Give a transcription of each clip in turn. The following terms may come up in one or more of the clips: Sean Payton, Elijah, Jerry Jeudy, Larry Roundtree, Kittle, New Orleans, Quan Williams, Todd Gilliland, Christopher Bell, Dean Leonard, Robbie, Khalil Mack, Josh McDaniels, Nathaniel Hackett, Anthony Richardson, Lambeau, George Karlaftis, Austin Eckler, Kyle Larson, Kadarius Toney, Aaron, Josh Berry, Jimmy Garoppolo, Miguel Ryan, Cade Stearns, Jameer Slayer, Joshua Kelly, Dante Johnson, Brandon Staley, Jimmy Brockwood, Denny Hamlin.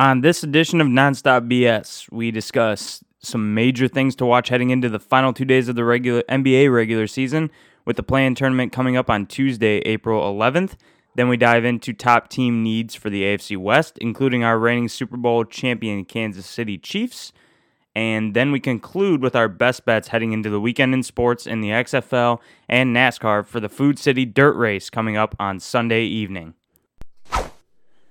On this edition of Nonstop BS, we discuss some major things to watch heading into the final 2 days of the NBA regular season, with the play-in tournament coming up on Tuesday, April 11th. Then we dive into top team needs for the AFC West, including our reigning Super Bowl champion Kansas City Chiefs. And then we conclude with our best bets heading into the weekend in sports in the XFL and NASCAR for the Food City Dirt Race coming up on Sunday evening.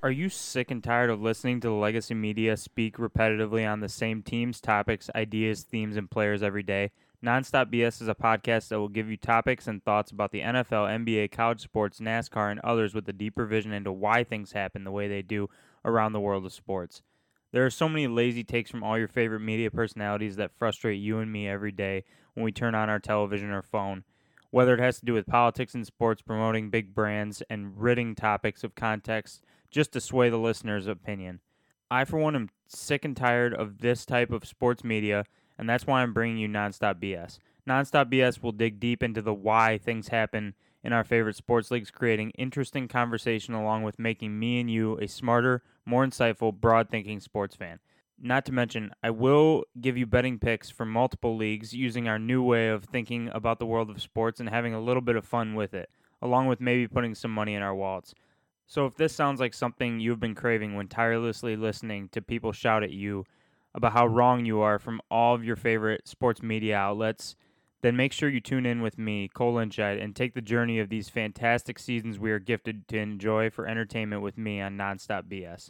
Are you sick and tired of listening to the legacy media speak repetitively on the same teams, topics, ideas, themes, and players every day? Nonstop BS is a podcast that will give you topics and thoughts about the NFL, NBA, college sports, NASCAR, and others with a deeper vision into why things happen the way they do around the world of sports. There are so many lazy takes from all your favorite media personalities that frustrate you and me every day when we turn on our television or phone. Whether it has to do with politics and sports, promoting big brands, and ridding topics of context just to sway the listener's opinion. I, for one, am sick and tired of this type of sports media, and that's why I'm bringing you Nonstop BS. Nonstop BS will dig deep into the why things happen in our favorite sports leagues, creating interesting conversation along with making me and you a smarter, more insightful, broad-thinking sports fan. Not to mention, I will give you betting picks for multiple leagues using our new way of thinking about the world of sports and having a little bit of fun with it, along with maybe putting some money in our wallets. So if this sounds like something you've been craving when tirelessly listening to people shout at you about how wrong you are from all of your favorite sports media outlets, then make sure you tune in with me, Cole Linscheid, and take the journey of these fantastic seasons we are gifted to enjoy for entertainment with me on Nonstop BS.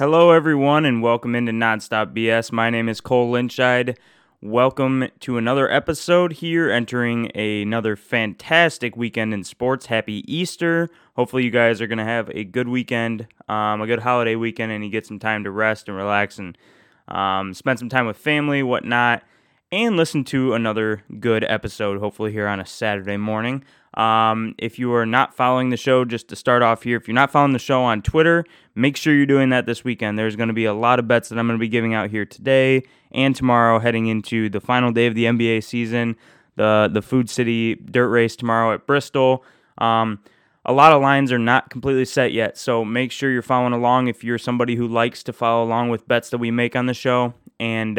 Hello, everyone, and welcome into Nonstop BS. My name is Cole Linscheid. Welcome to another episode here, entering another fantastic weekend in sports. Happy Easter. Hopefully you guys are going to have a good weekend, a good holiday weekend, and you get some time to rest and relax and spend some time with family, whatnot, and listen to another good episode, hopefully here on a Saturday morning. If you are not following the show, just to start off here, if you're not following the show on Twitter, make sure you're doing that this weekend. There's going to be a lot of bets that I'm going to be giving out here today and tomorrow heading into the final day of the NBA season, the Food City Dirt Race tomorrow at Bristol. A lot of lines are not completely set yet, so make sure you're following along if you're somebody who likes to follow along with bets that we make on the show, and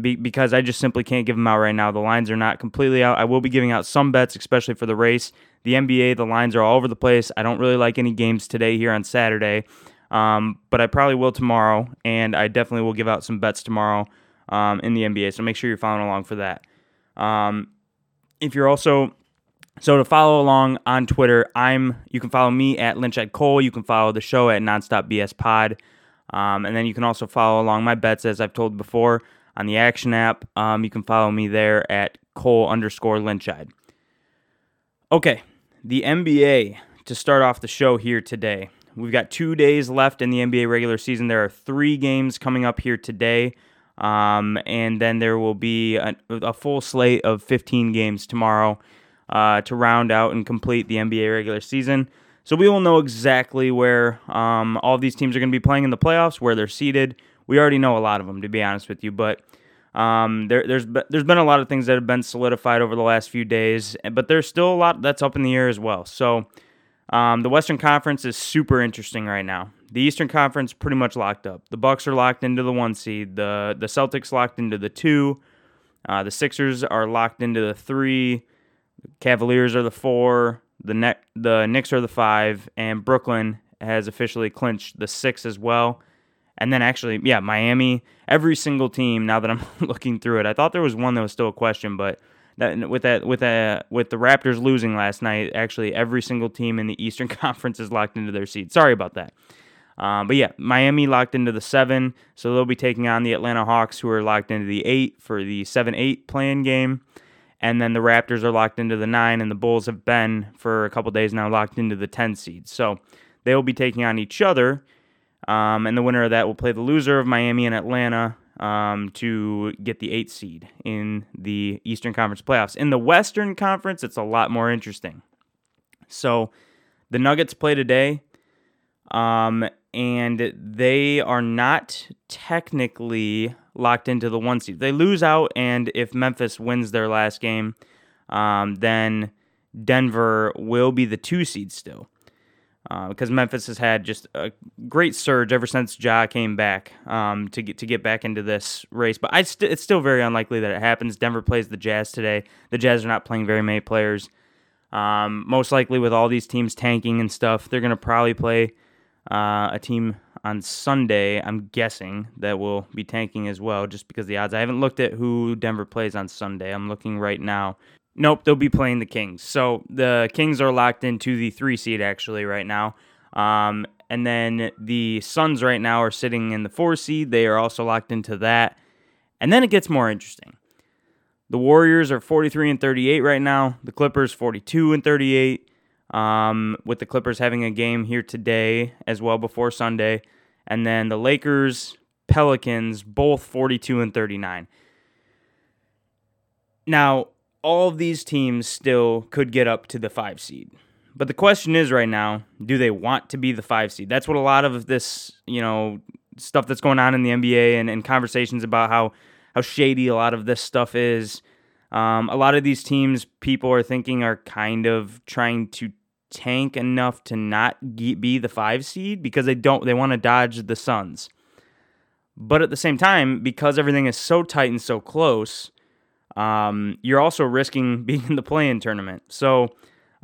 because I just simply can't give them out right now. The lines are not completely out. I will be giving out some bets, especially for the race. The NBA, the lines are all over the place. I don't really like any games today here on Saturday, but I probably will tomorrow, and I definitely will give out some bets tomorrow in the NBA, so make sure you're following along for that. So to follow along on Twitter, you can follow me at LinchadCole. You can follow the show at NonstopBSPod, and then you can also follow along my bets, as I've told before, on the Action app. You can follow me there at Cole_Linscheid. Okay, the NBA to start off the show here today. We've got 2 days left in the NBA regular season. There are three games coming up here today, and then there will be a full slate of 15 games tomorrow to round out and complete the NBA regular season. So we will know exactly where all these teams are going to be playing in the playoffs, where they're seated. We already know a lot of them, to be honest with you, but there's been a lot of things that have been solidified over the last few days, but there's still a lot that's up in the air as well. So the Western Conference is super interesting right now. The Eastern Conference pretty much locked up. The Bucks are locked into the 1 seed. The Celtics locked into the 2. The Sixers are locked into the 3. The Cavaliers are the 4. The Knicks are the 5. And Brooklyn has officially clinched the 6 as well. And then actually, yeah, Miami, every single team, now that I'm looking through it, I thought there was one that was still a question, but with the Raptors losing last night, actually every single team in the Eastern Conference is locked into their seed. Sorry about that. But yeah, Miami locked into the 7, so they'll be taking on the Atlanta Hawks, who are locked into the 8 for the 7-8 play-in game. And then the Raptors are locked into the 9, and the Bulls have been, for a couple days now, locked into the 10 seed. So they will be taking on each other. And the winner of that will play the loser of Miami and Atlanta to get the 8th seed in the Eastern Conference playoffs. In the Western Conference, it's a lot more interesting. So the Nuggets play today, and they are not technically locked into the 1 seed. They lose out, and if Memphis wins their last game, then Denver will be the 2 seed still. Because Memphis has had just a great surge ever since Ja came back to get back into this race. But it's still very unlikely that it happens. Denver plays the Jazz today. The Jazz are not playing very many players. Most likely with all these teams tanking and stuff, they're going to probably play a team on Sunday, I'm guessing, that will be tanking as well just because the odds. I haven't looked at who Denver plays on Sunday. I'm looking right now. Nope, they'll be playing the Kings. So the Kings are locked into the 3 seed actually right now. And then the Suns right now are sitting in the 4 seed. They are also locked into that. And then it gets more interesting. The Warriors are 43-38 right now. The Clippers 42-38. With the Clippers having a game here today as well before Sunday. And then the Lakers, Pelicans, both 42-39. Now, all of these teams still could get up to the 5 seed. But the question is right now, do they want to be the 5 seed? That's what a lot of this, stuff that's going on in the NBA and conversations about how shady a lot of this stuff is. A lot of these teams, people are thinking, are kind of trying to tank enough to not be the 5 seed because they want to dodge the Suns. But at the same time, because everything is so tight and so close, you're also risking being in the play-in tournament. So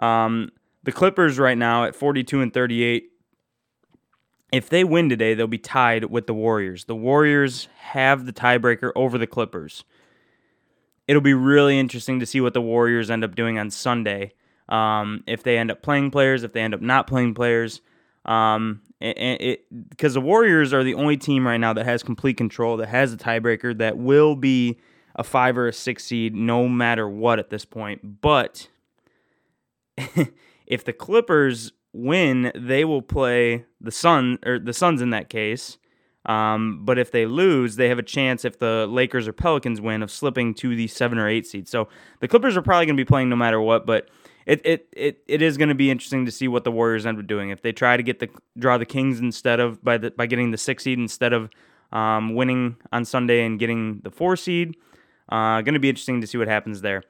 the Clippers right now at 42-38, if they win today, they'll be tied with the Warriors. The Warriors have the tiebreaker over the Clippers. It'll be really interesting to see what the Warriors end up doing on Sunday. If they end up playing players, if they end up not playing players. Because the Warriors are the only team right now that has complete control, that has a tiebreaker, that will be a 5 or a 6 seed no matter what at this point. But if the Clippers win, they will play the Suns in that case. But if they lose, they have a chance, if the Lakers or Pelicans win, of slipping to the 7 or 8 seed. So the Clippers are probably going to be playing no matter what, but it is going to be interesting to see what the Warriors end up doing. If they try to draw the Kings by getting the 6 seed instead of winning on Sunday and getting the 4 seed. Going to be interesting to see what happens there.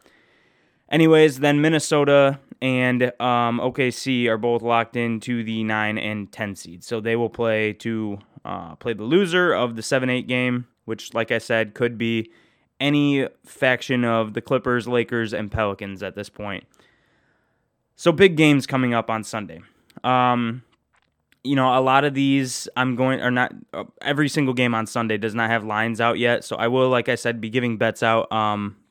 Anyways, then Minnesota and OKC are both locked into the 9 and 10 seeds. So they will play to play the loser of the 7-8 game, which, like I said, could be any faction of the Clippers, Lakers, and Pelicans at this point. So big games coming up on Sunday. A lot of these every single game on Sunday does not have lines out yet. So I will, like I said, be giving bets out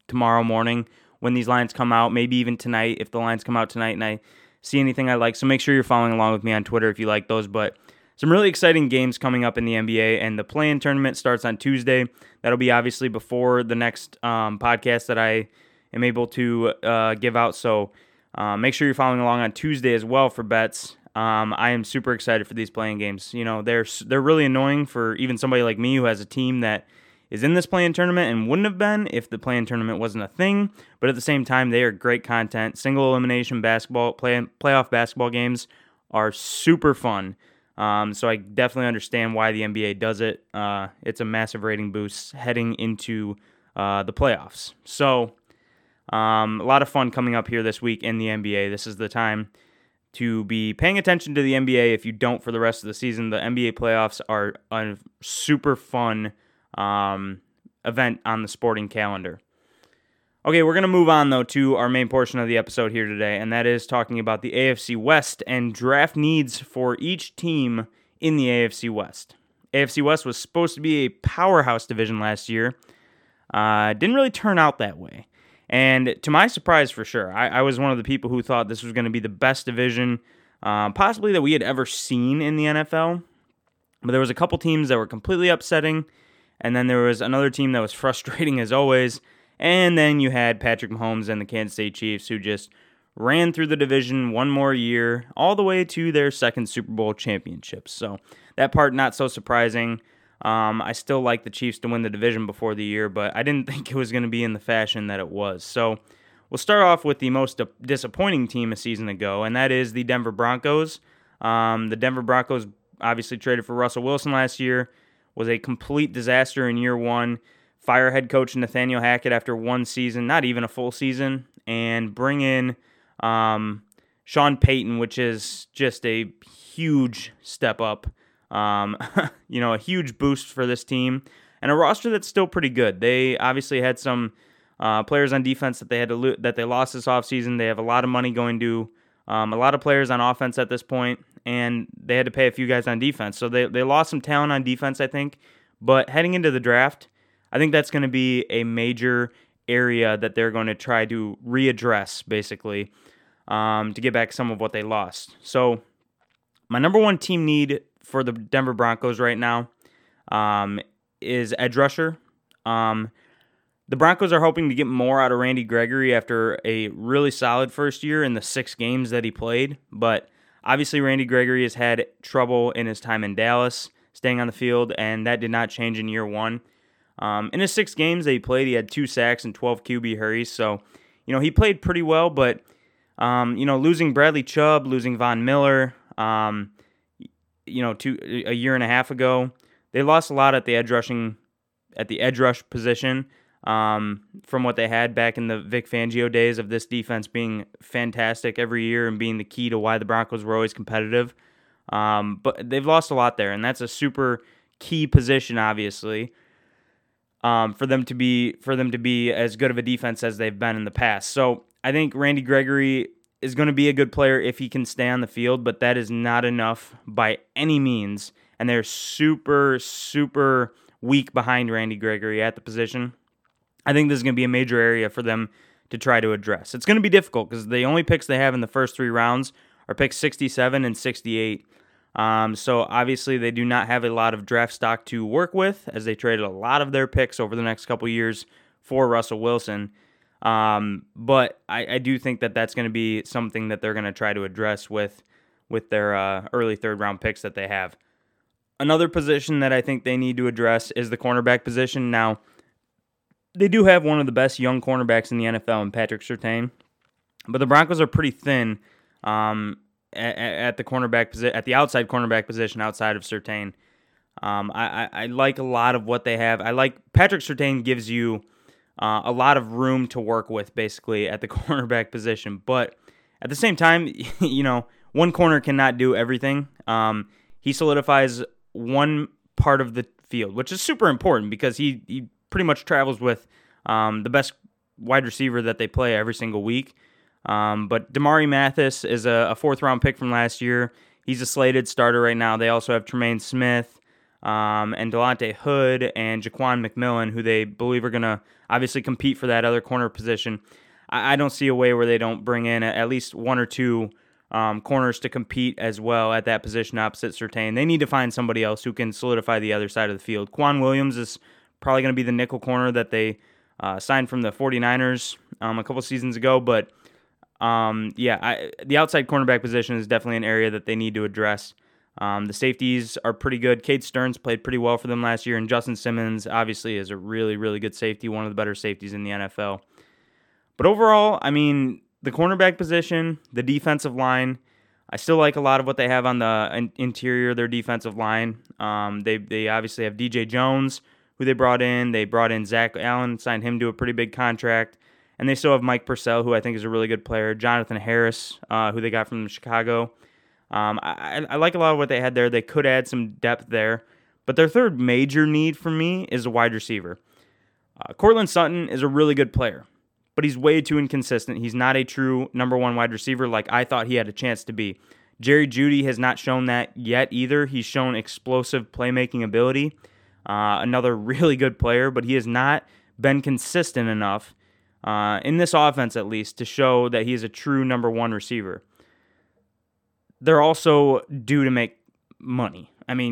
tomorrow morning when these lines come out, maybe even tonight if the lines come out tonight and I see anything I like. So make sure you're following along with me on Twitter if you like those. But some really exciting games coming up in the NBA, and the play-in tournament starts on Tuesday. That'll be obviously before the next podcast that I am able to give out. So make sure you're following along on Tuesday as well for bets. I am super excited for these play-in games. They're really annoying for even somebody like me who has a team that is in this play-in tournament and wouldn't have been if the play-in tournament wasn't a thing. But at the same time, they are great content. Single elimination basketball, playoff basketball games are super fun. So I definitely understand why the NBA does it. It's a massive rating boost heading into the playoffs. So a lot of fun coming up here this week in the NBA. This is the time to be paying attention to the NBA. If you don't for the rest of the season, the NBA playoffs are a super fun event on the sporting calendar. Okay, we're going to move on, though, to our main portion of the episode here today, and that is talking about the AFC West and draft needs for each team in the AFC West. AFC West was supposed to be a powerhouse division last year. Didn't really turn out that way. And to my surprise, for sure, I was one of the people who thought this was going to be the best division possibly that we had ever seen in the NFL. But there was a couple teams that were completely upsetting, and then there was another team that was frustrating as always. And then you had Patrick Mahomes and the Kansas City Chiefs, who just ran through the division one more year all the way to their second Super Bowl championship. So that part not so surprising. I still like the Chiefs to win the division before the year, but I didn't think it was going to be in the fashion that it was. So we'll start off with the most disappointing team a season ago, and that is the Denver Broncos. The Denver Broncos obviously traded for Russell Wilson last year, was a complete disaster in year one, fire head coach Nathaniel Hackett after one season, not even a full season, and bring in Sean Payton, which is just a huge step up, a huge boost for this team, and a roster that's still pretty good. They obviously had some players on defense that they had to that they lost this offseason. They have a lot of money going to a lot of players on offense at this point, and they had to pay a few guys on defense. So they lost some talent on defense, I think. But heading into the draft, I think that's going to be a major area that they're going to try to readdress, basically, to get back some of what they lost. So my number one team need for the Denver Broncos right now is edge rusher. The Broncos are hoping to get more out of Randy Gregory after a really solid first year in the 6 games that he played, but obviously Randy Gregory has had trouble in his time in Dallas, staying on the field, and that did not change in year one. In his 6 games that he played, he had 2 sacks and 12 QB hurries, so, he played pretty well, but, losing Bradley Chubb, losing Von Miller, a year and a half ago, they lost a lot at the edge rush position, from what they had back in the Vic Fangio days of this defense being fantastic every year and being the key to why the Broncos were always competitive. But they've lost a lot there, and that's a super key position, obviously, for them to be as good of a defense as they've been in the past. So I think Randy Gregory is going to be a good player if he can stay on the field, but that is not enough by any means, and they're super, super weak behind Randy Gregory at the position. I think this is going to be a major area for them to try to address. It's going to be difficult because the only picks they have in the first 3 rounds are picks 67 and 68. So obviously they do not have a lot of draft stock to work with, as they traded a lot of their picks over the next couple years for Russell Wilson. But I do think that that's going to be something that they're going to try to address with their early third-round picks that they have. Another position that I think they need to address is the cornerback position. Now, they do have one of the best young cornerbacks in the NFL in Patrick Surtain, but the Broncos are pretty thin at the outside cornerback position outside of Surtain. I like a lot of what they have. I like Patrick Surtain gives you a lot of room to work with, basically, at the cornerback position. But at the same time, one corner cannot do everything. He solidifies one part of the field, which is super important because he pretty much travels with the best wide receiver that they play every single week. But Damari Mathis is a 4th-round pick from last year. He's a slated starter right now. They also have Tremaine Smith and Delonte Hood and Jaquan McMillan, who they believe are going to obviously compete for that other corner position. I don't see a way where they don't bring in at least 1 or 2 corners to compete as well at that position opposite Surtain. They need to find somebody else who can solidify the other side of the field. Quan Williams is probably going to be the nickel corner that they signed from the 49ers a couple seasons ago. But, the outside cornerback position is definitely an area that they need to address. The safeties are pretty good. Cade Stearns played pretty well for them last year, and Justin Simmons obviously is a really, really good safety, one of the better safeties in the NFL. But overall, the cornerback position, the defensive line, I still like a lot of what they have on the interior of their defensive line. They obviously have DJ Jones, who they brought in. They brought in Zach Allen, signed him to a pretty big contract. And they still have Mike Purcell, who I think is a really good player. Jonathan Harris, who they got from Chicago. I like a lot of what they had there. They could add some depth there. But their third major need for me is a wide receiver. Cortland Sutton is a really good player, but he's way too inconsistent. He's not a true number 1 wide receiver like I thought he had a chance to be. Jerry Jeudy has not shown that yet either. He's shown explosive playmaking ability. Another really good player, but he has not been consistent enough, in this offense at least, to show that he is a true number 1 receiver. They're also due to make money.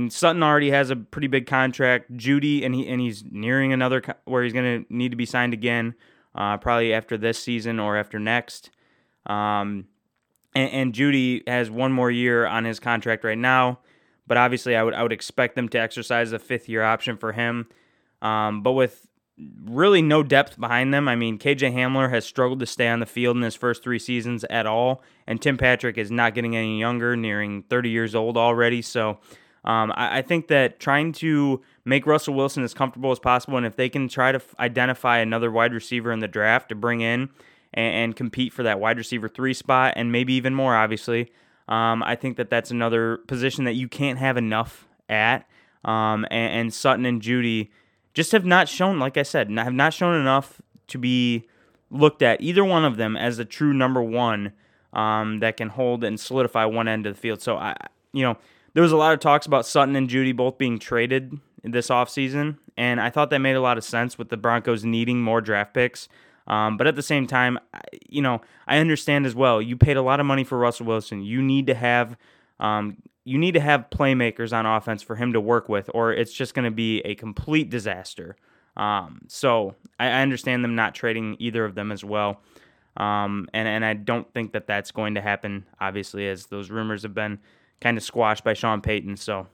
Sutton already has a pretty big contract. Jeudy, and he's nearing another where he's going to need to be signed again, probably after this season or after next. And Jeudy has 1 more year on his contract right now. But obviously, I would expect them to exercise the fifth-year option for him. But with really no depth behind them, I mean, KJ Hamler has struggled to stay on the field in his first three seasons at all, and Tim Patrick is not getting any younger, nearing 30 years old already. So I think that trying to make Russell Wilson as comfortable as possible, and if they can try to identify another wide receiver in the draft to bring in and compete for that wide receiver 3 spot, and maybe even more, obviously, I think that that's another position that you can't have enough at. And Sutton and Judy just have not shown, like I said, have not shown enough to be looked at, either one of them, as the true number one that can hold and solidify one end of the field. So, there was a lot of talks about Sutton and Judy both being traded this offseason, and I thought that made a lot of sense with the Broncos needing more draft picks. But at the same time, I understand as well. You paid a lot of money for Russell Wilson. You need to have playmakers on offense for him to work with, or it's just going to be a complete disaster. So I understand them not trading either of them as well. And I don't think that that's going to happen, obviously, as those rumors have been kind of squashed by Sean Payton. So,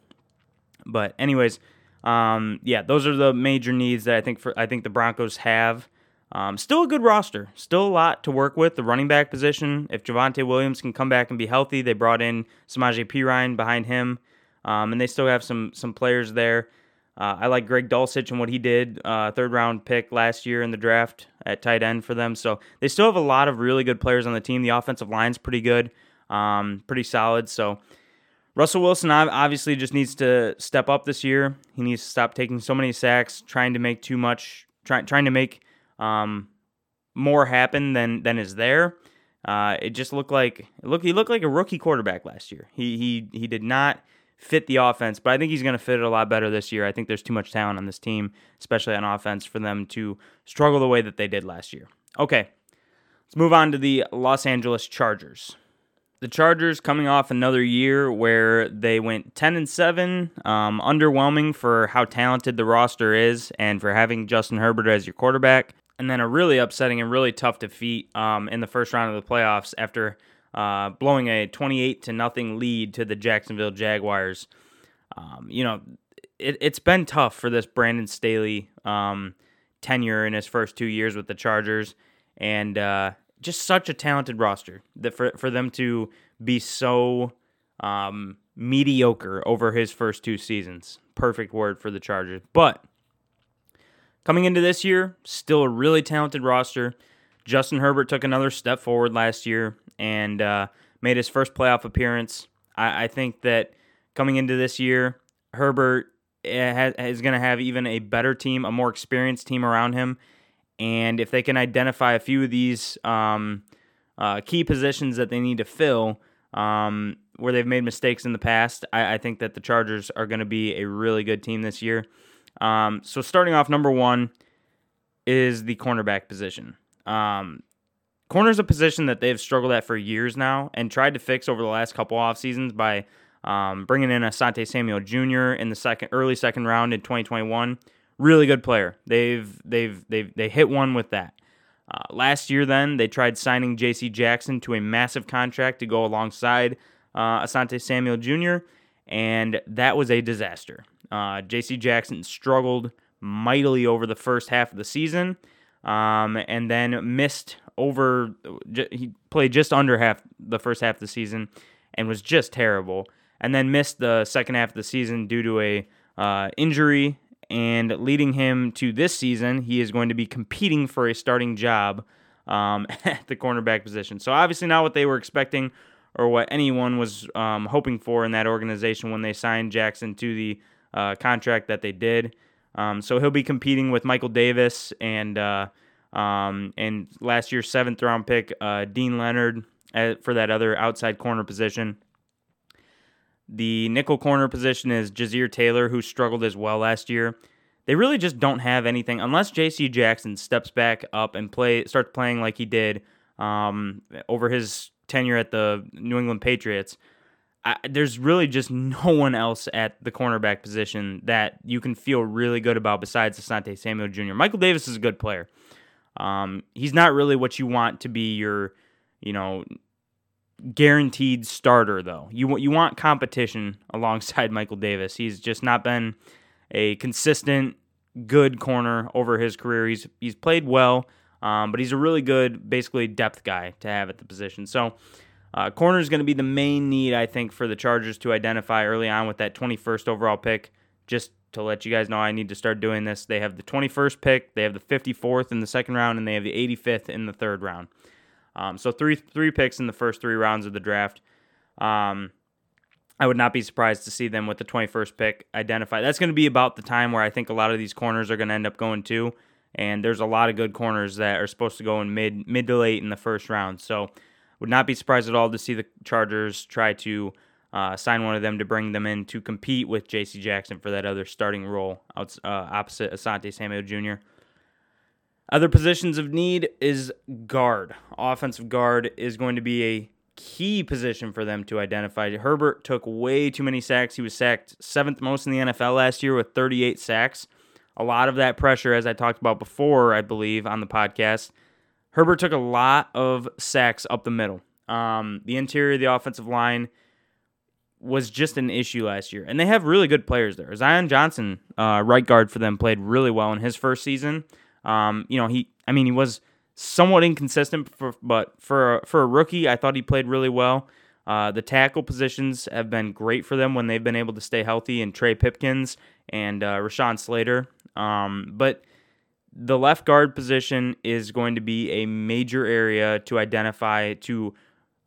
but anyways, those are the major needs that I think the Broncos have. Still a good roster, still a lot to work with. The running back position, if Javonte Williams can come back and be healthy, they brought in Samaje Perine behind him, and they still have some players there. I like Greg Dulcich and what he did, third-round pick last year in the draft at tight end for them. So they still have a lot of really good players on the team. The offensive line's pretty good, pretty solid. So Russell Wilson obviously just needs to step up this year. He needs to stop taking so many sacks, trying to make more happen than is there. He looked like a rookie quarterback last year. He did not fit the offense, but I think he's going to fit it a lot better this year. I think there's too much talent on this team, especially on offense, for them to struggle the way that they did last year. Okay, let's move on to the Los Angeles Chargers. The Chargers coming off another year where they went 10-7, underwhelming for how talented the roster is and for having Justin Herbert as your quarterback, and then a really upsetting and really tough defeat in the first round of the playoffs after blowing a 28-0 lead to the Jacksonville Jaguars. It's been tough for this Brandon Staley tenure in his first 2 years with the Chargers, and just such a talented roster that for them to be so mediocre over his first two seasons. Perfect word for the Chargers. But coming into this year, still a really talented roster. Justin Herbert took another step forward last year and made his first playoff appearance. I think that coming into this year, Herbert is going to have even a better team, a more experienced team around him. And if they can identify a few of these key positions that they need to fill where they've made mistakes in the past, I think that the Chargers are going to be a really good team this year. So starting off, number one is the cornerback position. Corner's a position that they've struggled at for years now and tried to fix over the last couple off seasons by bringing in Asante Samuel Jr. in the early second round in 2021. Really good player. They hit one with that. Last year, then they tried signing J.C. Jackson to a massive contract to go alongside Asante Samuel Jr., and that was a disaster. J.C. Jackson struggled mightily over the first half of the season, and then missed over. He played just under half the first half of the season, and was just terrible. And then missed the second half of the season due to a injury. And leading him to this season, he is going to be competing for a starting job at the cornerback position. So obviously not what they were expecting or what anyone was hoping for in that organization when they signed Jackson to the contract that they did. So he'll be competing with Michael Davis and last year's seventh-round pick, Dean Leonard, for that other outside corner position. The nickel corner position is Jazir Taylor, who struggled as well last year. They really just don't have anything, unless J.C. Jackson steps back up and starts playing like he did over his tenure at the New England Patriots. There's really just no one else at the cornerback position that you can feel really good about besides Asante Samuel Jr. Michael Davis is a good player. He's not really what you want to be your guaranteed starter, though. You want competition alongside Michael Davis. He's just not been a consistent, good corner over his career. He's played well, but he's a really good, basically, depth guy to have at the position. So corner is going to be the main need, I think, for the Chargers to identify early on with that 21st overall pick. Just to let you guys know, I need to start doing this. They have the 21st pick, they have the 54th in the second round, and they have the 85th in the third round. So three picks in the first three rounds of the draft. I would not be surprised to see them with the 21st pick identified. That's going to be about the time where I think a lot of these corners are going to end up going to, and there's a lot of good corners that are supposed to go in mid to late in the first round. So would not be surprised at all to see the Chargers try to sign one of them to bring them in to compete with J.C. Jackson for that other starting role opposite Asante Samuel Jr. Other positions of need is guard. Offensive guard is going to be a key position for them to identify. Herbert took way too many sacks. He was sacked seventh most in the NFL last year with 38 sacks. A lot of that pressure, as I talked about before, I believe, on the podcast. Herbert took a lot of sacks up the middle. The interior of the offensive line was just an issue last year. And they have really good players there. Zion Johnson, right guard for them, played really well in his first season. He was somewhat inconsistent, but for a rookie, I thought he played really well. The tackle positions have been great for them when they've been able to stay healthy, and Trey Pipkins and Rashawn Slater. But the left guard position is going to be a major area to identify to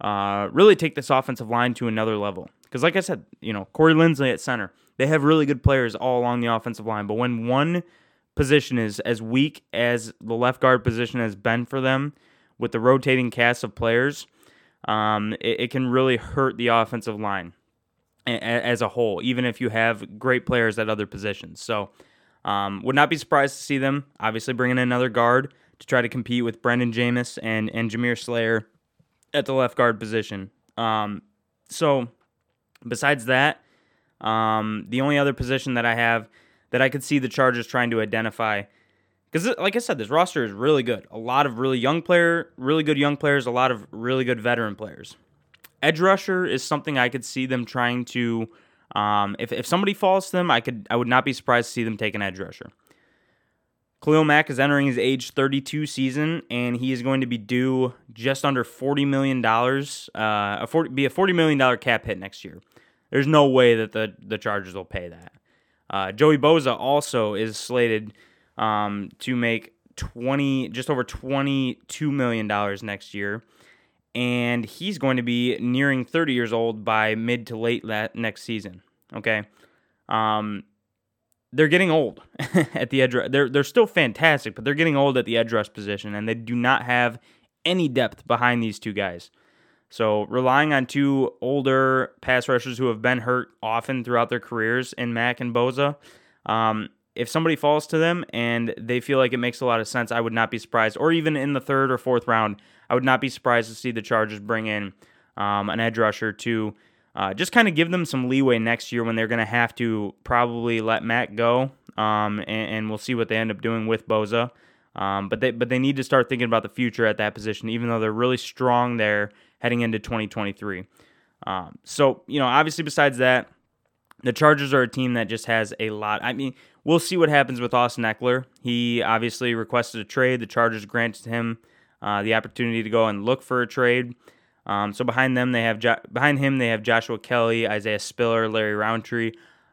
really take this offensive line to another level. Because like I said, Corey Linsley at center, they have really good players all along the offensive line. But when one position is as weak as the left guard position has been for them with the rotating cast of players, it can really hurt the offensive line as a whole, even if you have great players at other positions. So would not be surprised to see them obviously bringing in another guard to try to compete with Brendan Jameis and Jameer Slayer at the left guard position. So besides that, the only other position that I have that I could see the Chargers trying to identify, because like I said, this roster is really good. A lot of really good young players, a lot of really good veteran players. Edge rusher is something I could see them trying to, if somebody falls to them, I would not be surprised to see them take an edge rusher. Khalil Mack is entering his age 32 season, and he is going to be due just under $40 million, be a $40 million cap hit next year. There's no way that the Chargers will pay that. Joey Bosa also is slated to make just over $22 million next year, and he's going to be nearing 30 years old by mid to late next season. Okay, they're getting old at the edge. They're still fantastic, but they're getting old at the edge rush position, and they do not have any depth behind these two guys. So relying on two older pass rushers who have been hurt often throughout their careers in Mack and Bosa, if somebody falls to them and they feel like it makes a lot of sense, I would not be surprised. Or even in the third or fourth round, I would not be surprised to see the Chargers bring in an edge rusher to just kind of give them some leeway next year when they're going to have to probably let Mack go, and we'll see what they end up doing with Bosa. But they need to start thinking about the future at that position, even though they're really strong there heading into 2023. Obviously besides that, the Chargers are a team that just has a lot. I mean, we'll see what happens with Austin Eckler. He obviously requested a trade. The Chargers granted him the opportunity to go and look for a trade. So behind him, they have Joshua Kelly, Isaiah Spiller, Larry Roundtree.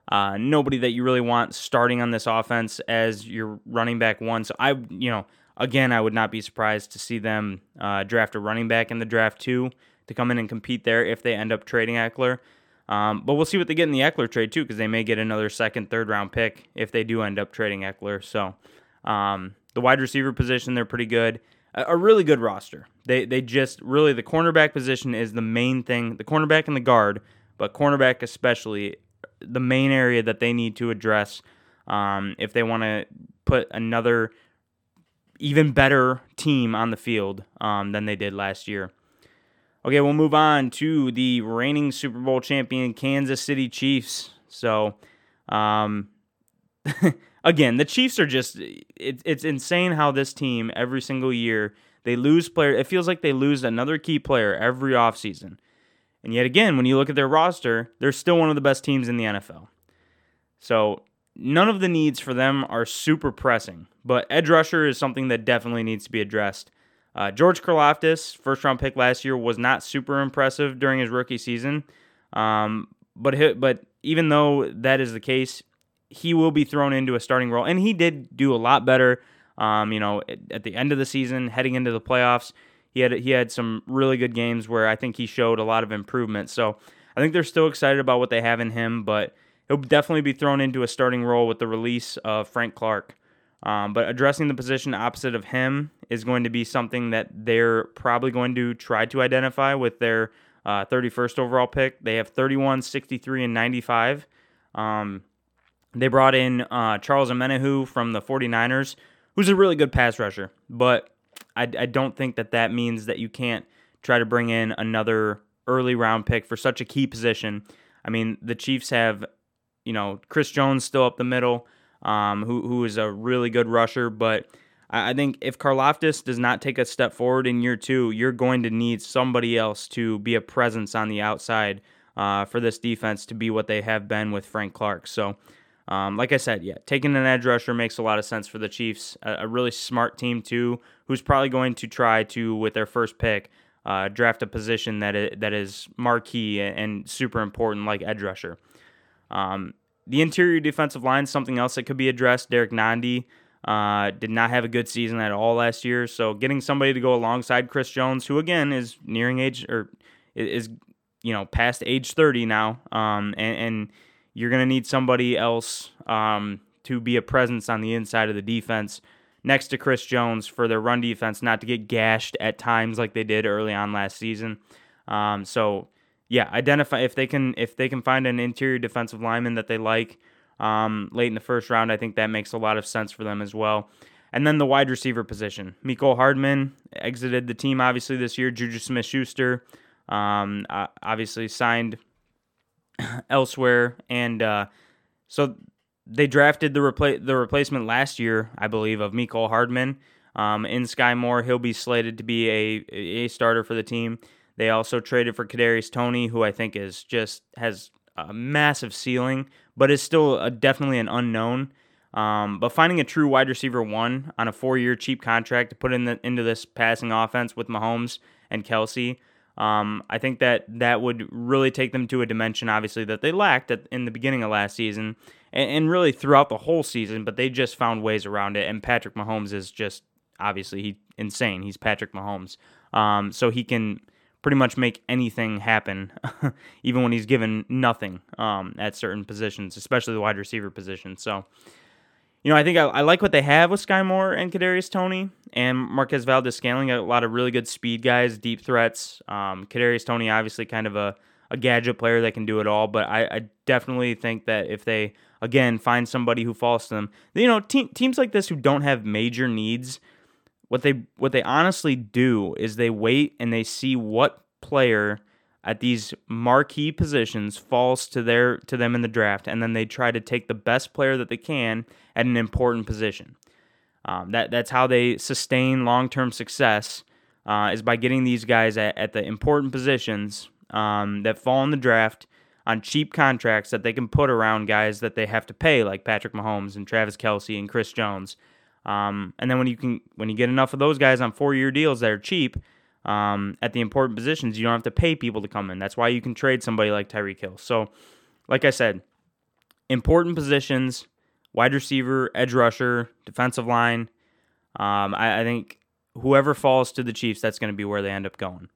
Nobody that you really want starting on this offense as your running back one. So I would not be surprised to see them draft a running back in the draft too to come in and compete there if they end up trading Eckler. But we'll see what they get in the Eckler trade too, because they may get another second, third round pick if they do end up trading Eckler. So the wide receiver position, they're pretty good. A really good roster. They just really, the cornerback position is the main thing. The cornerback and the guard, but cornerback especially, the main area that they need to address if they want to put another even better team on the field than they did last year. Okay, we'll move on to the reigning Super Bowl champion Kansas City Chiefs. So, again, the Chiefs are just, it's insane how this team every single year They lose player. It feels like they lose another key player every offseason. And yet again, when you look at their roster, they're still one of the best teams in the NFL. So none of the needs for them are super pressing, but edge rusher is something that definitely needs to be addressed. George Karlaftis, first-round pick last year, was not super impressive during his rookie season. But even though that is the case, he will be thrown into a starting role, and he did do a lot better. At the end of the season, heading into the playoffs, he had some really good games where I think he showed a lot of improvement. So I think they're still excited about what they have in him, but he'll definitely be thrown into a starting role with the release of Frank Clark. But addressing the position opposite of him is going to be something that they're probably going to try to identify with their 31st overall pick. They have 31, 63, and 95. They brought in Charles Omenihu from the 49ers, who's a really good pass rusher. But I don't think that means that you can't try to bring in another early round pick for such a key position. I mean, the Chiefs have, Chris Jones still up the middle, who is a really good rusher. But I think if Karlaftis does not take a step forward in year two, you're going to need somebody else to be a presence on the outside for this defense to be what they have been with Frank Clark. So, like I said, taking an edge rusher makes a lot of sense for the Chiefs. A really smart team, too, who's probably going to try to, with their first pick, draft a position that is marquee and super important, like edge rusher. The interior defensive line is something else that could be addressed. Derek Nandi did not have a good season at all last year, so getting somebody to go alongside Chris Jones, who again is nearing age or is past age 30 now, and you're going to need somebody else to be a presence on the inside of the defense next to Chris Jones for their run defense, not to get gashed at times like they did early on last season. Identify if they can find an interior defensive lineman that they like late in the first round. I think that makes a lot of sense for them as well. And then the wide receiver position. Mecole Hardman exited the team obviously this year. Juju Smith-Schuster obviously signed elsewhere, and so they drafted the replacement last year, I believe, of Mecole Hardman in Sky Moore. He'll be slated to be a starter for the team. They also traded for Kadarius Toney, who I think has a massive ceiling, but is still definitely an unknown. But finding a true wide receiver one on a 4-year cheap contract to put into this passing offense with Mahomes and Kelsey, I think that would really take them to a dimension, obviously, that they lacked in the beginning of last season and really throughout the whole season, but they just found ways around it. And Patrick Mahomes is just, obviously, he's insane. He's Patrick Mahomes. So he can pretty much make anything happen, even when he's given nothing at certain positions, especially the wide receiver position. So, I think I like what they have with Sky Moore and Kadarius Toney and Marquez Valdes-Scantling, a lot of really good speed guys, deep threats. Kadarius Toney, obviously, kind of a gadget player that can do it all, but I definitely think that if they, again, find somebody who falls to them, teams like this who don't have major needs, what they honestly do is they wait and they see what player at these marquee positions falls to them in the draft, and then they try to take the best player that they can at an important position. That's how they sustain long-term success, is by getting these guys at the important positions that fall in the draft on cheap contracts that they can put around guys that they have to pay, like Patrick Mahomes and Travis Kelce and Chris Jones. And then when you get enough of those guys on 4-year deals that are cheap, at the important positions, you don't have to pay people to come in. That's why you can trade somebody like Tyreek Hill. So, like I said, important positions, wide receiver, edge rusher, defensive line. I think whoever falls to the Chiefs, that's going to be where they end up going.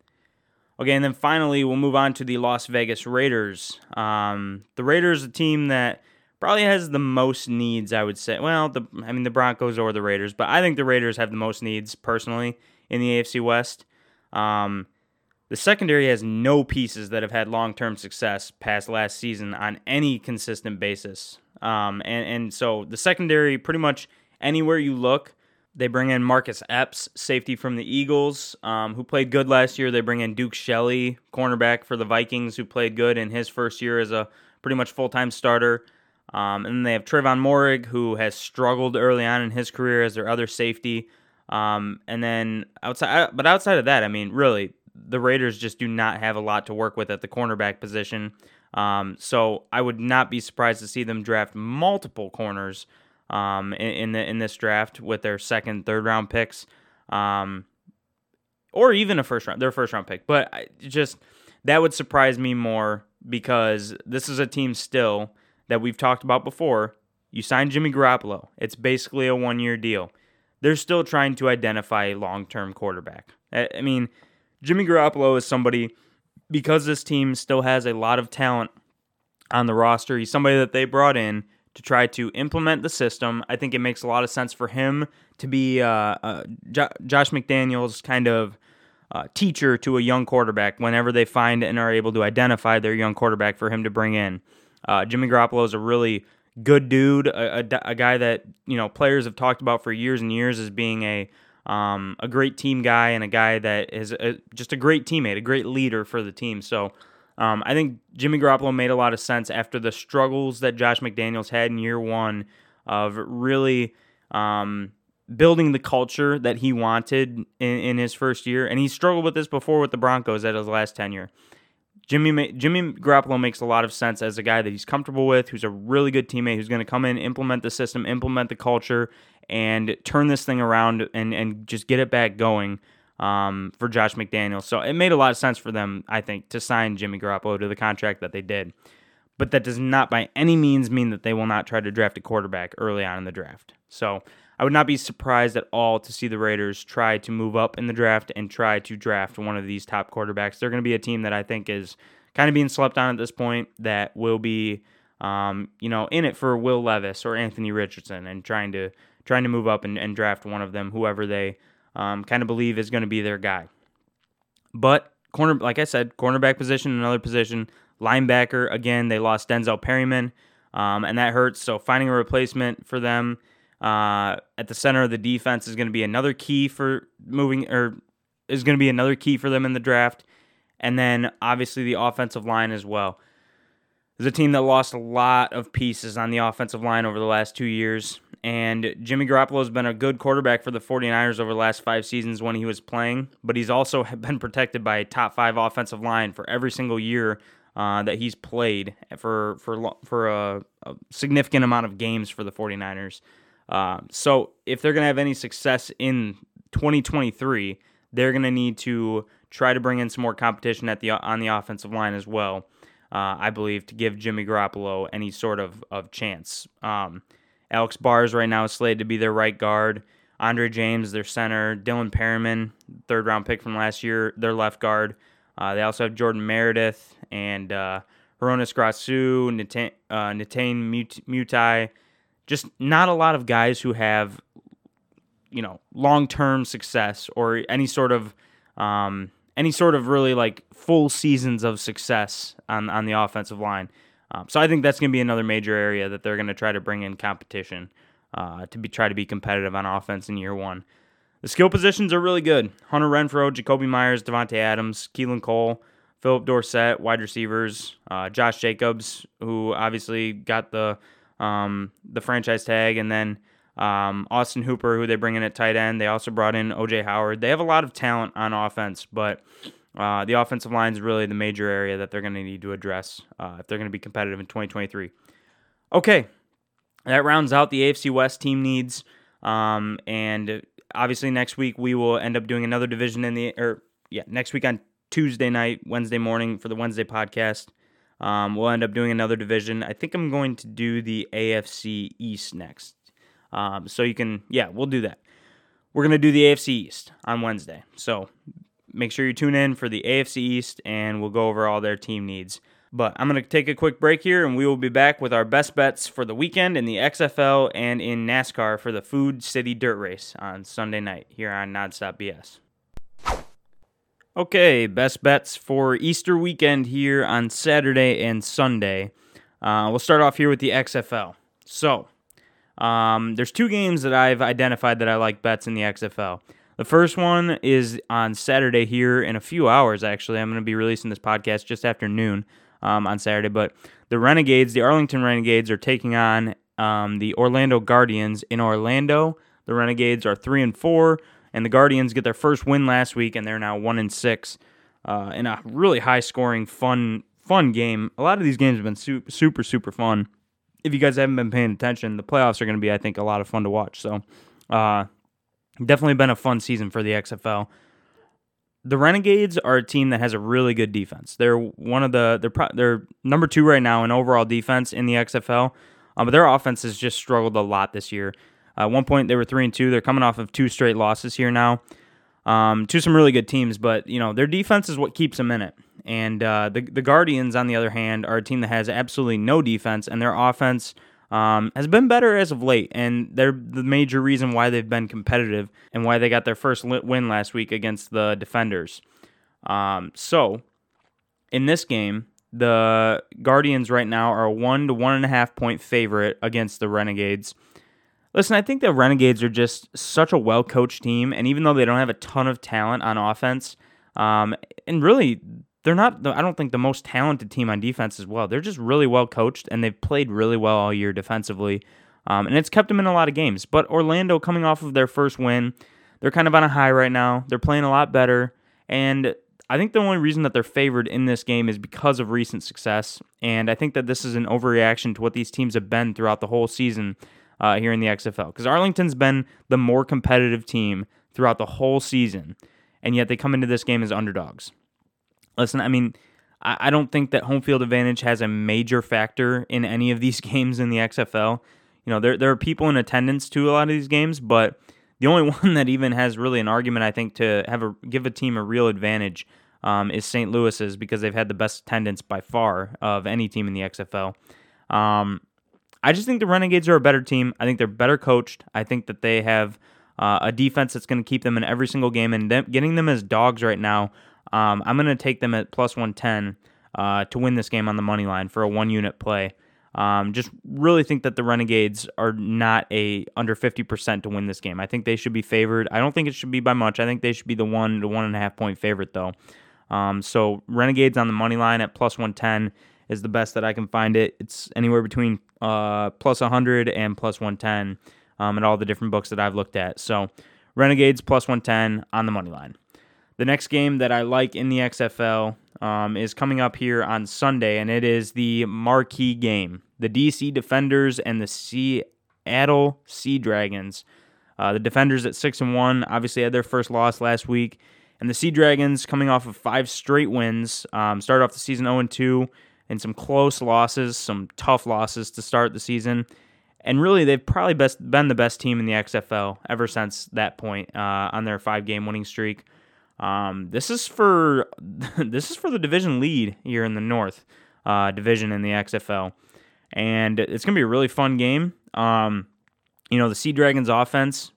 Okay, and then finally, we'll move on to the Las Vegas Raiders. The Raiders, a team that probably has the most needs, I would say. Well, the Broncos or the Raiders, but I think the Raiders have the most needs, personally, in the AFC West. The secondary has no pieces that have had long-term success past last season on any consistent basis. And so the secondary, pretty much anywhere you look, they bring in Marcus Epps, safety from the Eagles, who played good last year. They bring in Duke Shelley, cornerback for the Vikings, who played good in his first year as a pretty much full-time starter. And then they have Trevon Moehrig, who has struggled early on in his career as their other safety. And then outside of that, I mean, really, the Raiders just do not have a lot to work with at the cornerback position. So I would not be surprised to see them draft multiple corners in this draft with their second, third round picks, or even their first round pick. But that would surprise me more, because this is a team still that we've talked about before. You signed Jimmy Garoppolo. It's basically a one-year deal. They're still trying to identify a long-term quarterback. I mean, Jimmy Garoppolo is somebody, because this team still has a lot of talent on the roster, he's somebody that they brought in to try to implement the system. I think it makes a lot of sense for him to be Josh McDaniels' kind of teacher to a young quarterback whenever they find and are able to identify their young quarterback for him to bring in. Jimmy Garoppolo is a really good dude, a guy that, you know, players have talked about for years and years as being a great team guy, and a guy that is just a great teammate, a great leader for the team. So I think Jimmy Garoppolo made a lot of sense after the struggles that Josh McDaniels had in year one of really building the culture that he wanted in his first year. And he struggled with this before with the Broncos at his last tenure. Jimmy Garoppolo makes a lot of sense as a guy that he's comfortable with, who's a really good teammate, who's going to come in, implement the system, implement the culture, and turn this thing around and just get it back going for Josh McDaniels. So it made a lot of sense for them, I think, to sign Jimmy Garoppolo to the contract that they did. But that does not by any means mean that they will not try to draft a quarterback early on in the draft. So I would not be surprised at all to see the Raiders try to move up in the draft and try to draft one of these top quarterbacks. They're going to be a team that I think is kind of being slept on at this point, that will be, in it for Will Levis or Anthony Richardson, and trying to move up and draft one of them, whoever they kind of believe is going to be their guy. But like I said, cornerback position, another position, linebacker. Again, they lost Denzel Perryman, and that hurts. So finding a replacement for them at the center of the defense is going to be another key for them in the draft. And then obviously the offensive line as well. There's a team that lost a lot of pieces on the offensive line over the last 2 years, and Jimmy Garoppolo has been a good quarterback for the 49ers over the last 5 seasons when he was playing, but he's also been protected by a top 5 offensive line for every single year that he's played for a significant amount of games for the 49ers. So if they're going to have any success in 2023, they're going to need to try to bring in some more competition on the offensive line as well, I believe, to give Jimmy Garoppolo any sort of chance. Alex Bars right now is slated to be their right guard. Andre James, their center. Dylan Perriman, third-round pick from last year, their left guard. They also have Jordan Meredith and Hronis Grasu, Netane Mutai. Just not a lot of guys who have, long-term success or any sort of really like full seasons of success on the offensive line. So I think that's going to be another major area that they're going to try to bring in competition to be competitive on offense in year one. The skill positions are really good. Hunter Renfrow, Jacoby Myers, Devontae Adams, Keelan Cole, Philip Dorsett, wide receivers, Josh Jacobs, who obviously got the franchise tag, and then Austin Hooper, who they bring in at tight end. They also brought in O.J. Howard. They have a lot of talent on offense, but the offensive line is really the major area that they're going to need to address if they're going to be competitive in 2023. Okay, that rounds out the AFC West team needs, and obviously next week we will end up doing another division next week on Tuesday night, Wednesday morning for the Wednesday podcast. We'll end up doing another division. I think I'm going to do the AFC East next. We'll do that. We're going to do the AFC East on Wednesday. So make sure you tune in for the AFC East, and we'll go over all their team needs. But I'm going to take a quick break here, and we will be back with our best bets for the weekend in the XFL and in NASCAR for the Food City Dirt Race on Sunday night here on Nonstop BS. Okay, best bets for Easter weekend here on Saturday and Sunday. We'll start off here with the XFL. So, there's two games that I've identified that I like bets in the XFL. The first one is on Saturday here in a few hours, actually. I'm going to be releasing this podcast just after noon on Saturday. But the Arlington Renegades are taking on the Orlando Guardians in Orlando. The Renegades are 3-4. And the Guardians get their first win last week, and they're now 1-6 in a really high-scoring, fun game. A lot of these games have been super fun. If you guys haven't been paying attention, the playoffs are going to be, I think, a lot of fun to watch. So definitely been a fun season for the XFL. The Renegades are a team that has a really good defense. They're one of the they're number 2 right now in overall defense in the XFL, but their offense has just struggled a lot this year. At one point, they were 3-2. They're coming off of 2 straight losses here now to some really good teams, but you know their defense is what keeps them in it. And the Guardians, on the other hand, are a team that has absolutely no defense, and their offense has been better as of late, and they're the major reason why they've been competitive and why they got their first win last week against the Defenders. So in this game, the Guardians right now are a 1 to 1.5 point favorite against the Renegades. Listen, I think the Renegades are just such a well-coached team, and even though they don't have a ton of talent on offense, and really they're not, I don't think, the most talented team on defense as well. They're just really well coached, and they've played really well all year defensively, and it's kept them in a lot of games. But Orlando, coming off of their first win, they're kind of on a high right now. They're playing a lot better, and I think the only reason that they're favored in this game is because of recent success, and I think that this is an overreaction to what these teams have been throughout the whole season here in the XFL, because Arlington's been the more competitive team throughout the whole season, and yet they come into this game as underdogs. Listen, I mean, I don't think that home field advantage has a major factor in any of these games in the XFL. You know, there are people in attendance to a lot of these games, but the only one that even has really an argument, I think, to have give a team a real advantage is St. Louis's, because they've had the best attendance by far of any team in the XFL. I just think the Renegades are a better team. I think they're better coached. I think that they have a defense that's going to keep them in every single game, and getting them as dogs right now, I'm going to take them at plus 110 to win this game on the money line for a one-unit play. Just really think that the Renegades are not under 50% to win this game. I think they should be favored. I don't think it should be by much. I think they should be the 1 to 1.5 point favorite, though. So Renegades on the money line at plus 110 is the best that I can find it. It's anywhere between plus 100 and plus 110 at all the different books that I've looked at. So Renegades plus 110 on the money line. The next game that I like in the XFL is coming up here on Sunday, and it is the marquee game. The D.C. Defenders and the Seattle Sea Dragons. The Defenders at 6-1 obviously had their first loss last week, and the Sea Dragons, coming off of 5 straight wins, started off the season 0-2 and some close losses, some tough losses to start the season. And really, they've probably been the best team in the XFL ever since that point on their 5-game winning streak. This is for the division lead here in the North division in the XFL, and it's gonna be a really fun game. You know, the Sea Dragons offense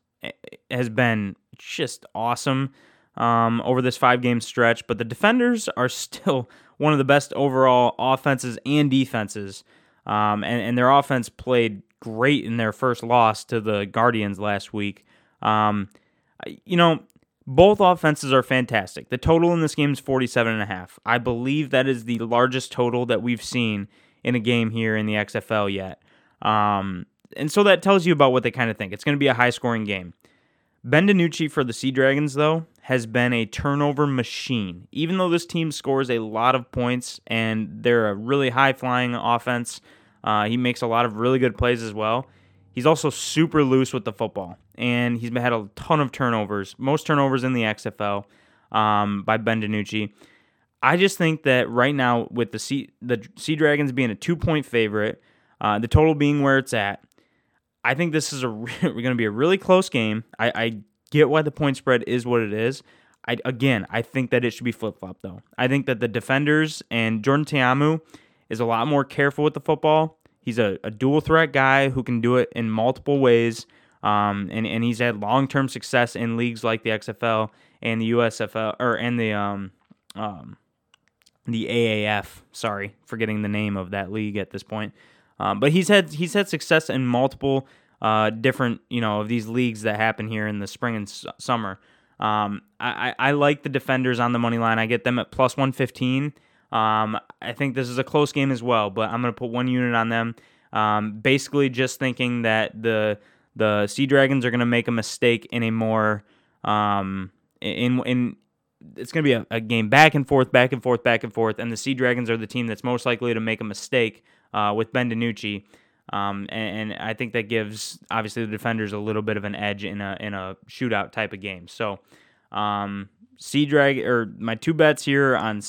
has been just awesome over this 5-game stretch, but the Defenders are still one of the best overall offenses and defenses, and their offense played great in their first loss to the Guardians last week. You know, both offenses are fantastic. The total in this game is 47.5. I believe that is the largest total that we've seen in a game here in the XFL yet. And so that tells you about what they kind of think. It's going to be a high-scoring game. Ben DiNucci for the Sea Dragons, though, has been a turnover machine. Even though this team scores a lot of points and they're a really high-flying offense, he makes a lot of really good plays as well. He's also super loose with the football, and he's had a ton of turnovers, most turnovers in the XFL by Ben DiNucci. I just think that right now, with the Sea Dragons being a 2-point favorite, the total being where it's at, I think this is we're going to be a really close game. I get why the point spread is what it is. I think that it should be flip-flop, though. I think that the Defenders and Jordan Te'amu is a lot more careful with the football. He's a dual-threat guy who can do it in multiple ways, and he's had long-term success in leagues like the XFL and the USFL, the AAF. Sorry, forgetting the name of that league at this point. But he's had success in multiple different, you know, of these leagues that happen here in the spring and summer. I like the Defenders on the money line. I get them at plus 115. I think this is a close game as well, but I'm going to put one unit on them. Basically just thinking that the Sea Dragons are going to make a mistake in a more And it's going to be a game back and forth. And the Sea Dragons are the team that's most likely to make a mistake with Ben DiNucci. And I think that gives, obviously, the defenders a little bit of an edge in a shootout type of game. So, my two bets here, on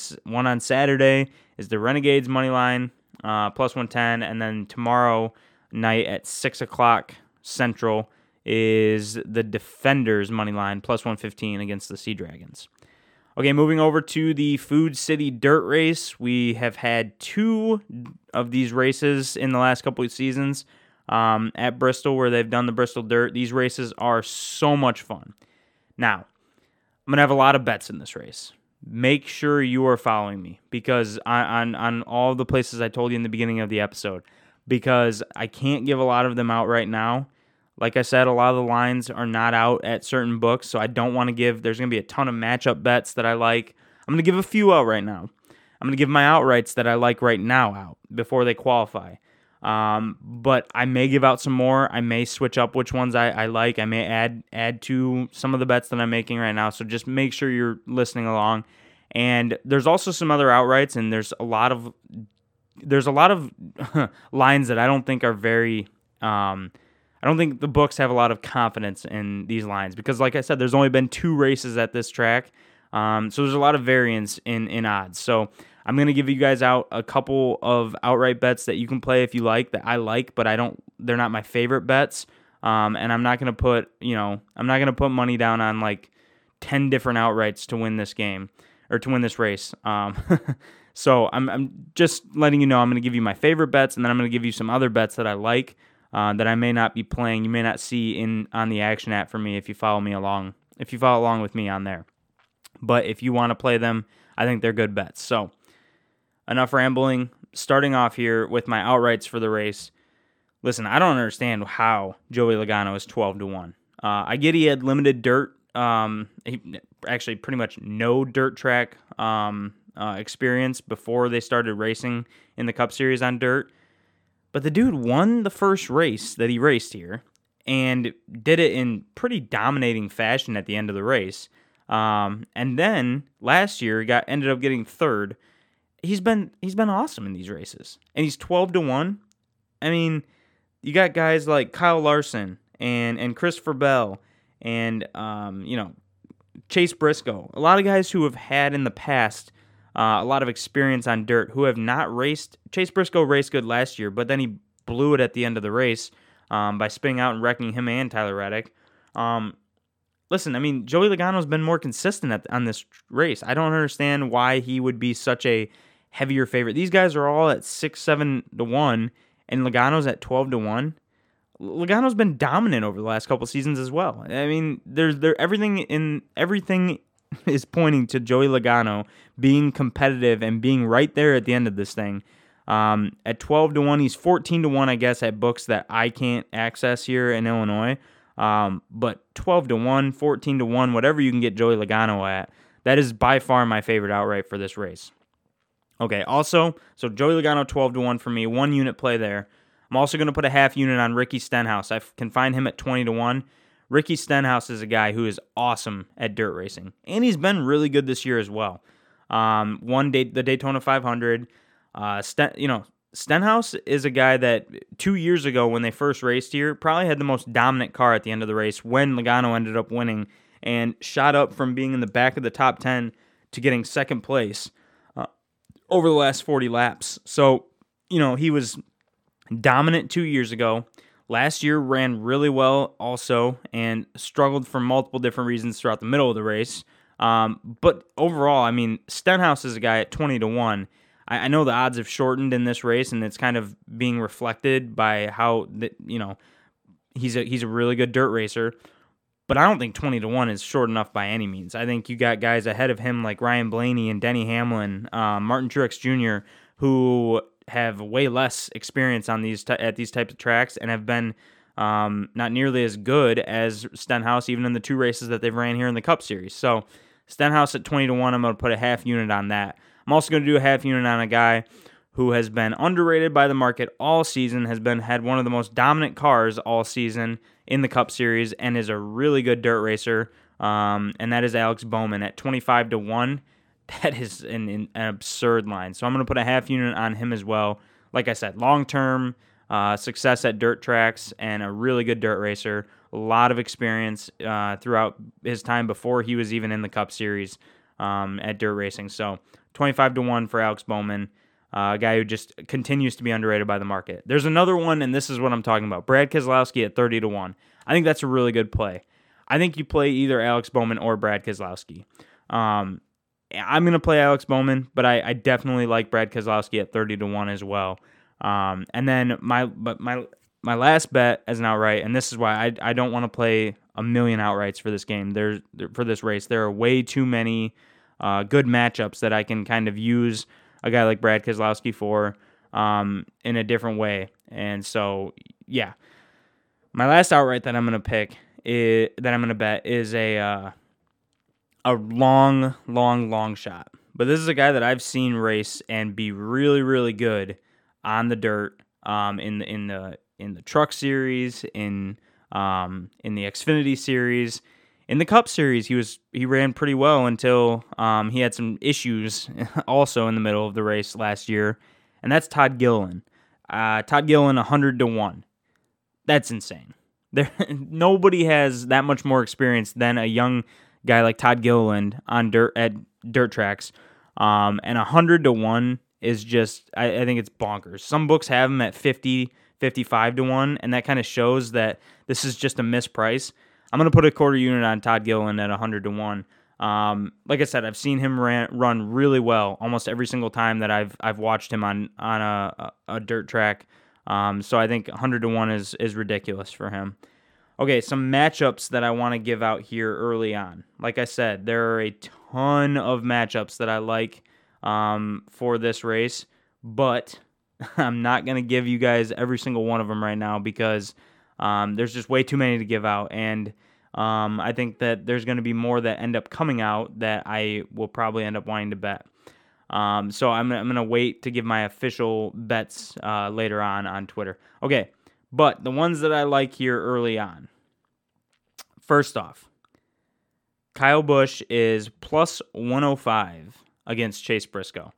Saturday is the Renegades money line, +110. And then tomorrow night at 6:00 Central is the Defenders money line, +115 against the Sea Dragons. Okay, moving over to the Food City Dirt Race. We have had two of these races in the last couple of seasons at Bristol, where they've done the Bristol Dirt. These races are so much fun. Now, I'm going to have a lot of bets in this race. Make sure you are following me, because on all the places I told you in the beginning of the episode, because I can't give a lot of them out right now. Like I said, a lot of the lines are not out at certain books, so I don't want to give. There's going to be a ton of matchup bets that I like. I'm going to give a few out right now. I'm going to give my outrights that I like right now out before they qualify. But I may give out some more. I may switch up which ones I like. I may add to some of the bets that I'm making right now, so just make sure you're listening along. And there's also some other outrights, and there's a lot of lines that I don't think are very... I don't think the books have a lot of confidence in these lines because, like I said, there's only been two races at this track, so there's a lot of variance in odds. So I'm going to give you guys out a couple of outright bets that you can play if you like, that I like, but I don't. They're not my favorite bets, and I'm not going to put I'm not going to put money down on like 10 different outrights to win this game or to win this race. So I'm just letting you know I'm going to give you my favorite bets, and then I'm going to give you some other bets that I like. That I may not be playing, you may not see on the Action app for me if you follow along with me on there. But if you want to play them, I think they're good bets. So enough rambling. Starting off here with my outrights for the race. Listen, I don't understand how Joey Logano is 12-1. I get he had limited dirt, actually pretty much no dirt track experience before they started racing in the Cup Series on dirt. But the dude won the first race that he raced here and did it in pretty dominating fashion at the end of the race. And then last year ended up getting third. He's been awesome in these races. And he's 12-1. I mean, you got guys like Kyle Larson and Christopher Bell and Chase Briscoe. A lot of guys who have had in the past a lot of experience on dirt who have not raced. Chase Briscoe raced good last year, but then he blew it at the end of the race by spinning out and wrecking him and Tyler Reddick. Listen, I mean, Joey Logano's been more consistent on this race. I don't understand why he would be such a heavier favorite. These guys are all at 6-7-1, and Logano's at 12-1. Logano's been dominant over the last couple seasons as well. I mean, everything is pointing to Joey Logano being competitive and being right there at the end of this thing. At 12-1, he's 14-1, I guess, at books that I can't access here in Illinois. But 12-1, 14-1, whatever you can get Joey Logano at, that is by far my favorite outright for this race. Okay, also, so Joey Logano 12-1 for me, one unit play there. I'm also going to put a half unit on Ricky Stenhouse. I can find him at 20-1. Ricky Stenhouse is a guy who is awesome at dirt racing, and he's been really good this year as well. The Daytona 500. Stenhouse is a guy that 2 years ago when they first raced here probably had the most dominant car at the end of the race when Logano ended up winning and shot up from being in the back of the top 10 to getting second place over the last 40 laps. So, he was dominant 2 years ago. Last year ran really well also and struggled for multiple different reasons throughout the middle of the race. But overall, I mean, Stenhouse is a guy at 20-1. I know the odds have shortened in this race, and it's kind of being reflected by how he's a really good dirt racer. But I don't think 20-1 is short enough by any means. I think you got guys ahead of him like Ryan Blaney and Denny Hamlin, Martin Truex Jr., who have way less experience on at these types of tracks and have been not nearly as good as Stenhouse, even in the two races that they've ran here in the Cup Series. So Stenhouse at 20-1, I'm going to put a half unit on that. I'm also going to do a half unit on a guy who has been underrated by the market all season, had one of the most dominant cars all season in the Cup Series, and is a really good dirt racer. and that is Alex Bowman at 25-1. That is an absurd line. So I'm going to put a half unit on him as well. Like I said, long-term success at dirt tracks and a really good dirt racer. A lot of experience throughout his time before he was even in the Cup Series at dirt racing. So 25-1 for Alex Bowman, a guy who just continues to be underrated by the market. There's another one, and this is what I'm talking about. Brad Keselowski at 30-1. I think that's a really good play. I think you play either Alex Bowman or Brad Keselowski. I'm going to play Alex Bowman, but I definitely like Brad Keselowski at 30-1 as well. And then my last bet as an outright, and this is why I don't want to play a million outrights for this game. For this race, there are way too many good matchups that I can kind of use a guy like Brad Keselowski for in a different way. And so, yeah, my last outright that I'm going to pick is a long shot. But this is a guy that I've seen race and be really, really good on the dirt, in the Truck Series, in the Xfinity Series, in the Cup Series. He ran pretty well until he had some issues also in the middle of the race last year, and that's Todd Gilliland. Todd Gilliland 100-1. That's insane. Nobody has that much more experience than a young guy like Todd Gilliland on dirt at dirt tracks, and 100-1 is just, I think it's bonkers. Some books have him at 50, 55-1, and that kind of shows that this is just a misprice. I'm going to put a quarter unit on Todd Gilliland at 100-1. Like I said, I've seen him run really well almost every single time that I've watched him on a dirt track. So I think 100-1 is ridiculous for him. Okay, some matchups that I want to give out here early on. Like I said, there are a ton of matchups that I like for this race, but I'm not going to give you guys every single one of them right now because there's just way too many to give out, and I think that there's going to be more that end up coming out that I will probably end up wanting to bet. So I'm going to wait to give my official bets later on Twitter. Okay, but the ones that I like here early on. First off, Kyle Busch is plus 105 against Chase Briscoe.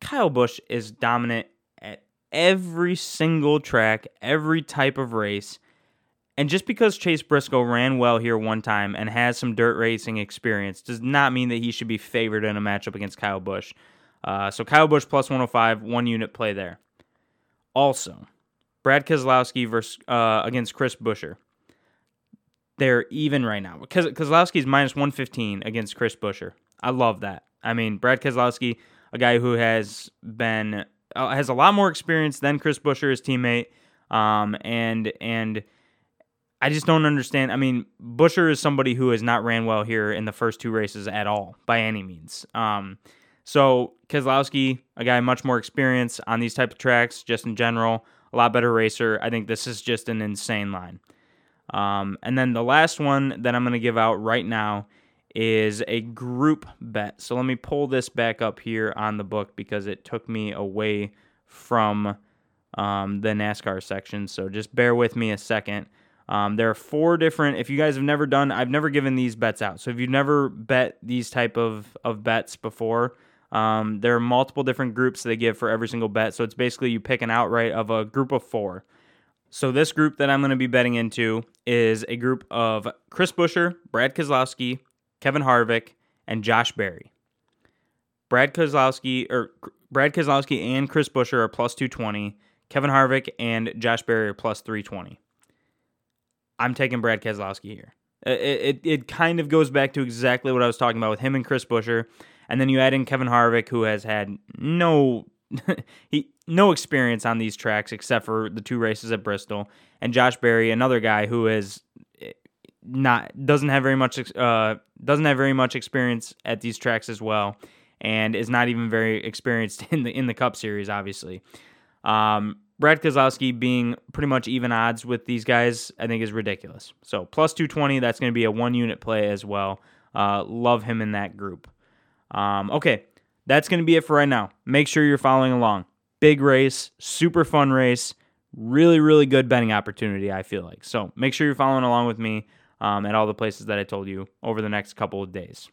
Kyle Busch is dominant at every single track, every type of race. And just because Chase Briscoe ran well here one time and has some dirt racing experience does not mean that he should be favored in a matchup against Kyle Busch. So Kyle Busch plus 105, one unit play there. Also, Brad Keselowski against Chris Buescher. They're even right now. Keselowski's minus 115 against Chris Buescher. I love that. I mean, Brad Keselowski, a guy who has a lot more experience than Chris Buescher, his teammate, and I just don't understand. I mean, Buescher is somebody who has not ran well here in the first two races at all, by any means. So Keselowski, a guy much more experienced on these type of tracks, just in general, a lot better racer. I think this is just an insane line. And then the last one that I'm going to give out right now is a group bet. So let me pull this back up here on the book because it took me away from the NASCAR section. So just bear with me a second. There are four different, if you guys have never done, I've never given these bets out. So if you've never bet these type of bets before, there are multiple different groups they give for every single bet. So it's basically you pick an outright of a group of four. So this group that I'm going to be betting into is a group of Chris Buescher, Brad Keselowski, Kevin Harvick, and Josh Berry. Brad Keselowski and Chris Buescher are plus 220. Kevin Harvick and Josh Berry are plus 320. I'm taking Brad Keselowski here. It kind of goes back to exactly what I was talking about with him and Chris Buescher, and then you add in Kevin Harvick, who has had no experience on these tracks except for the two races at Bristol, and Josh Berry, another guy who is doesn't have very much experience at these tracks as well, and is not even very experienced in the Cup Series, obviously. Brad Keselowski being pretty much even odds with these guys, I think, is ridiculous. So plus 220, that's going to be a one-unit play as well. Love him in that group. Okay, that's going to be it for right now. Make sure you're following along. Big race, super fun race, really, really good betting opportunity, I feel like. So make sure you're following along with me. at all the places that I told you over the next couple of days.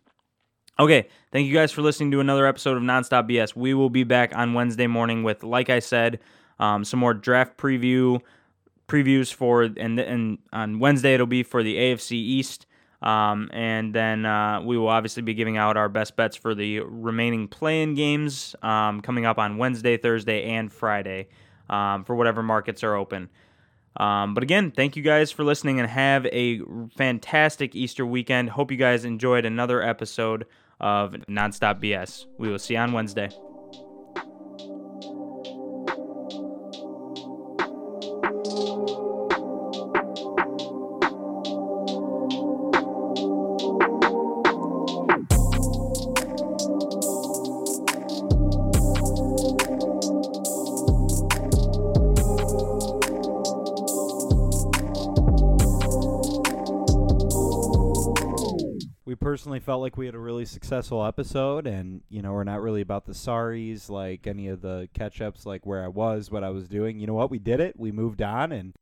Okay, thank you guys for listening to another episode of Nonstop BS. We will be back on Wednesday morning with, like I said, some more draft previews for, and on Wednesday it'll be for the AFC East. And then we will obviously be giving out our best bets for the remaining play-in games coming up on Wednesday, Thursday, and Friday for whatever markets are open. But again, thank you guys for listening and have a fantastic Easter weekend. Hope you guys enjoyed another episode of Nonstop BS. We will see you on Wednesday. Personally felt like we had a really successful episode, and you know, we're not really about the sorries, like any of the catch ups, like where I was, what I was doing. You know what, we did it, we moved on, and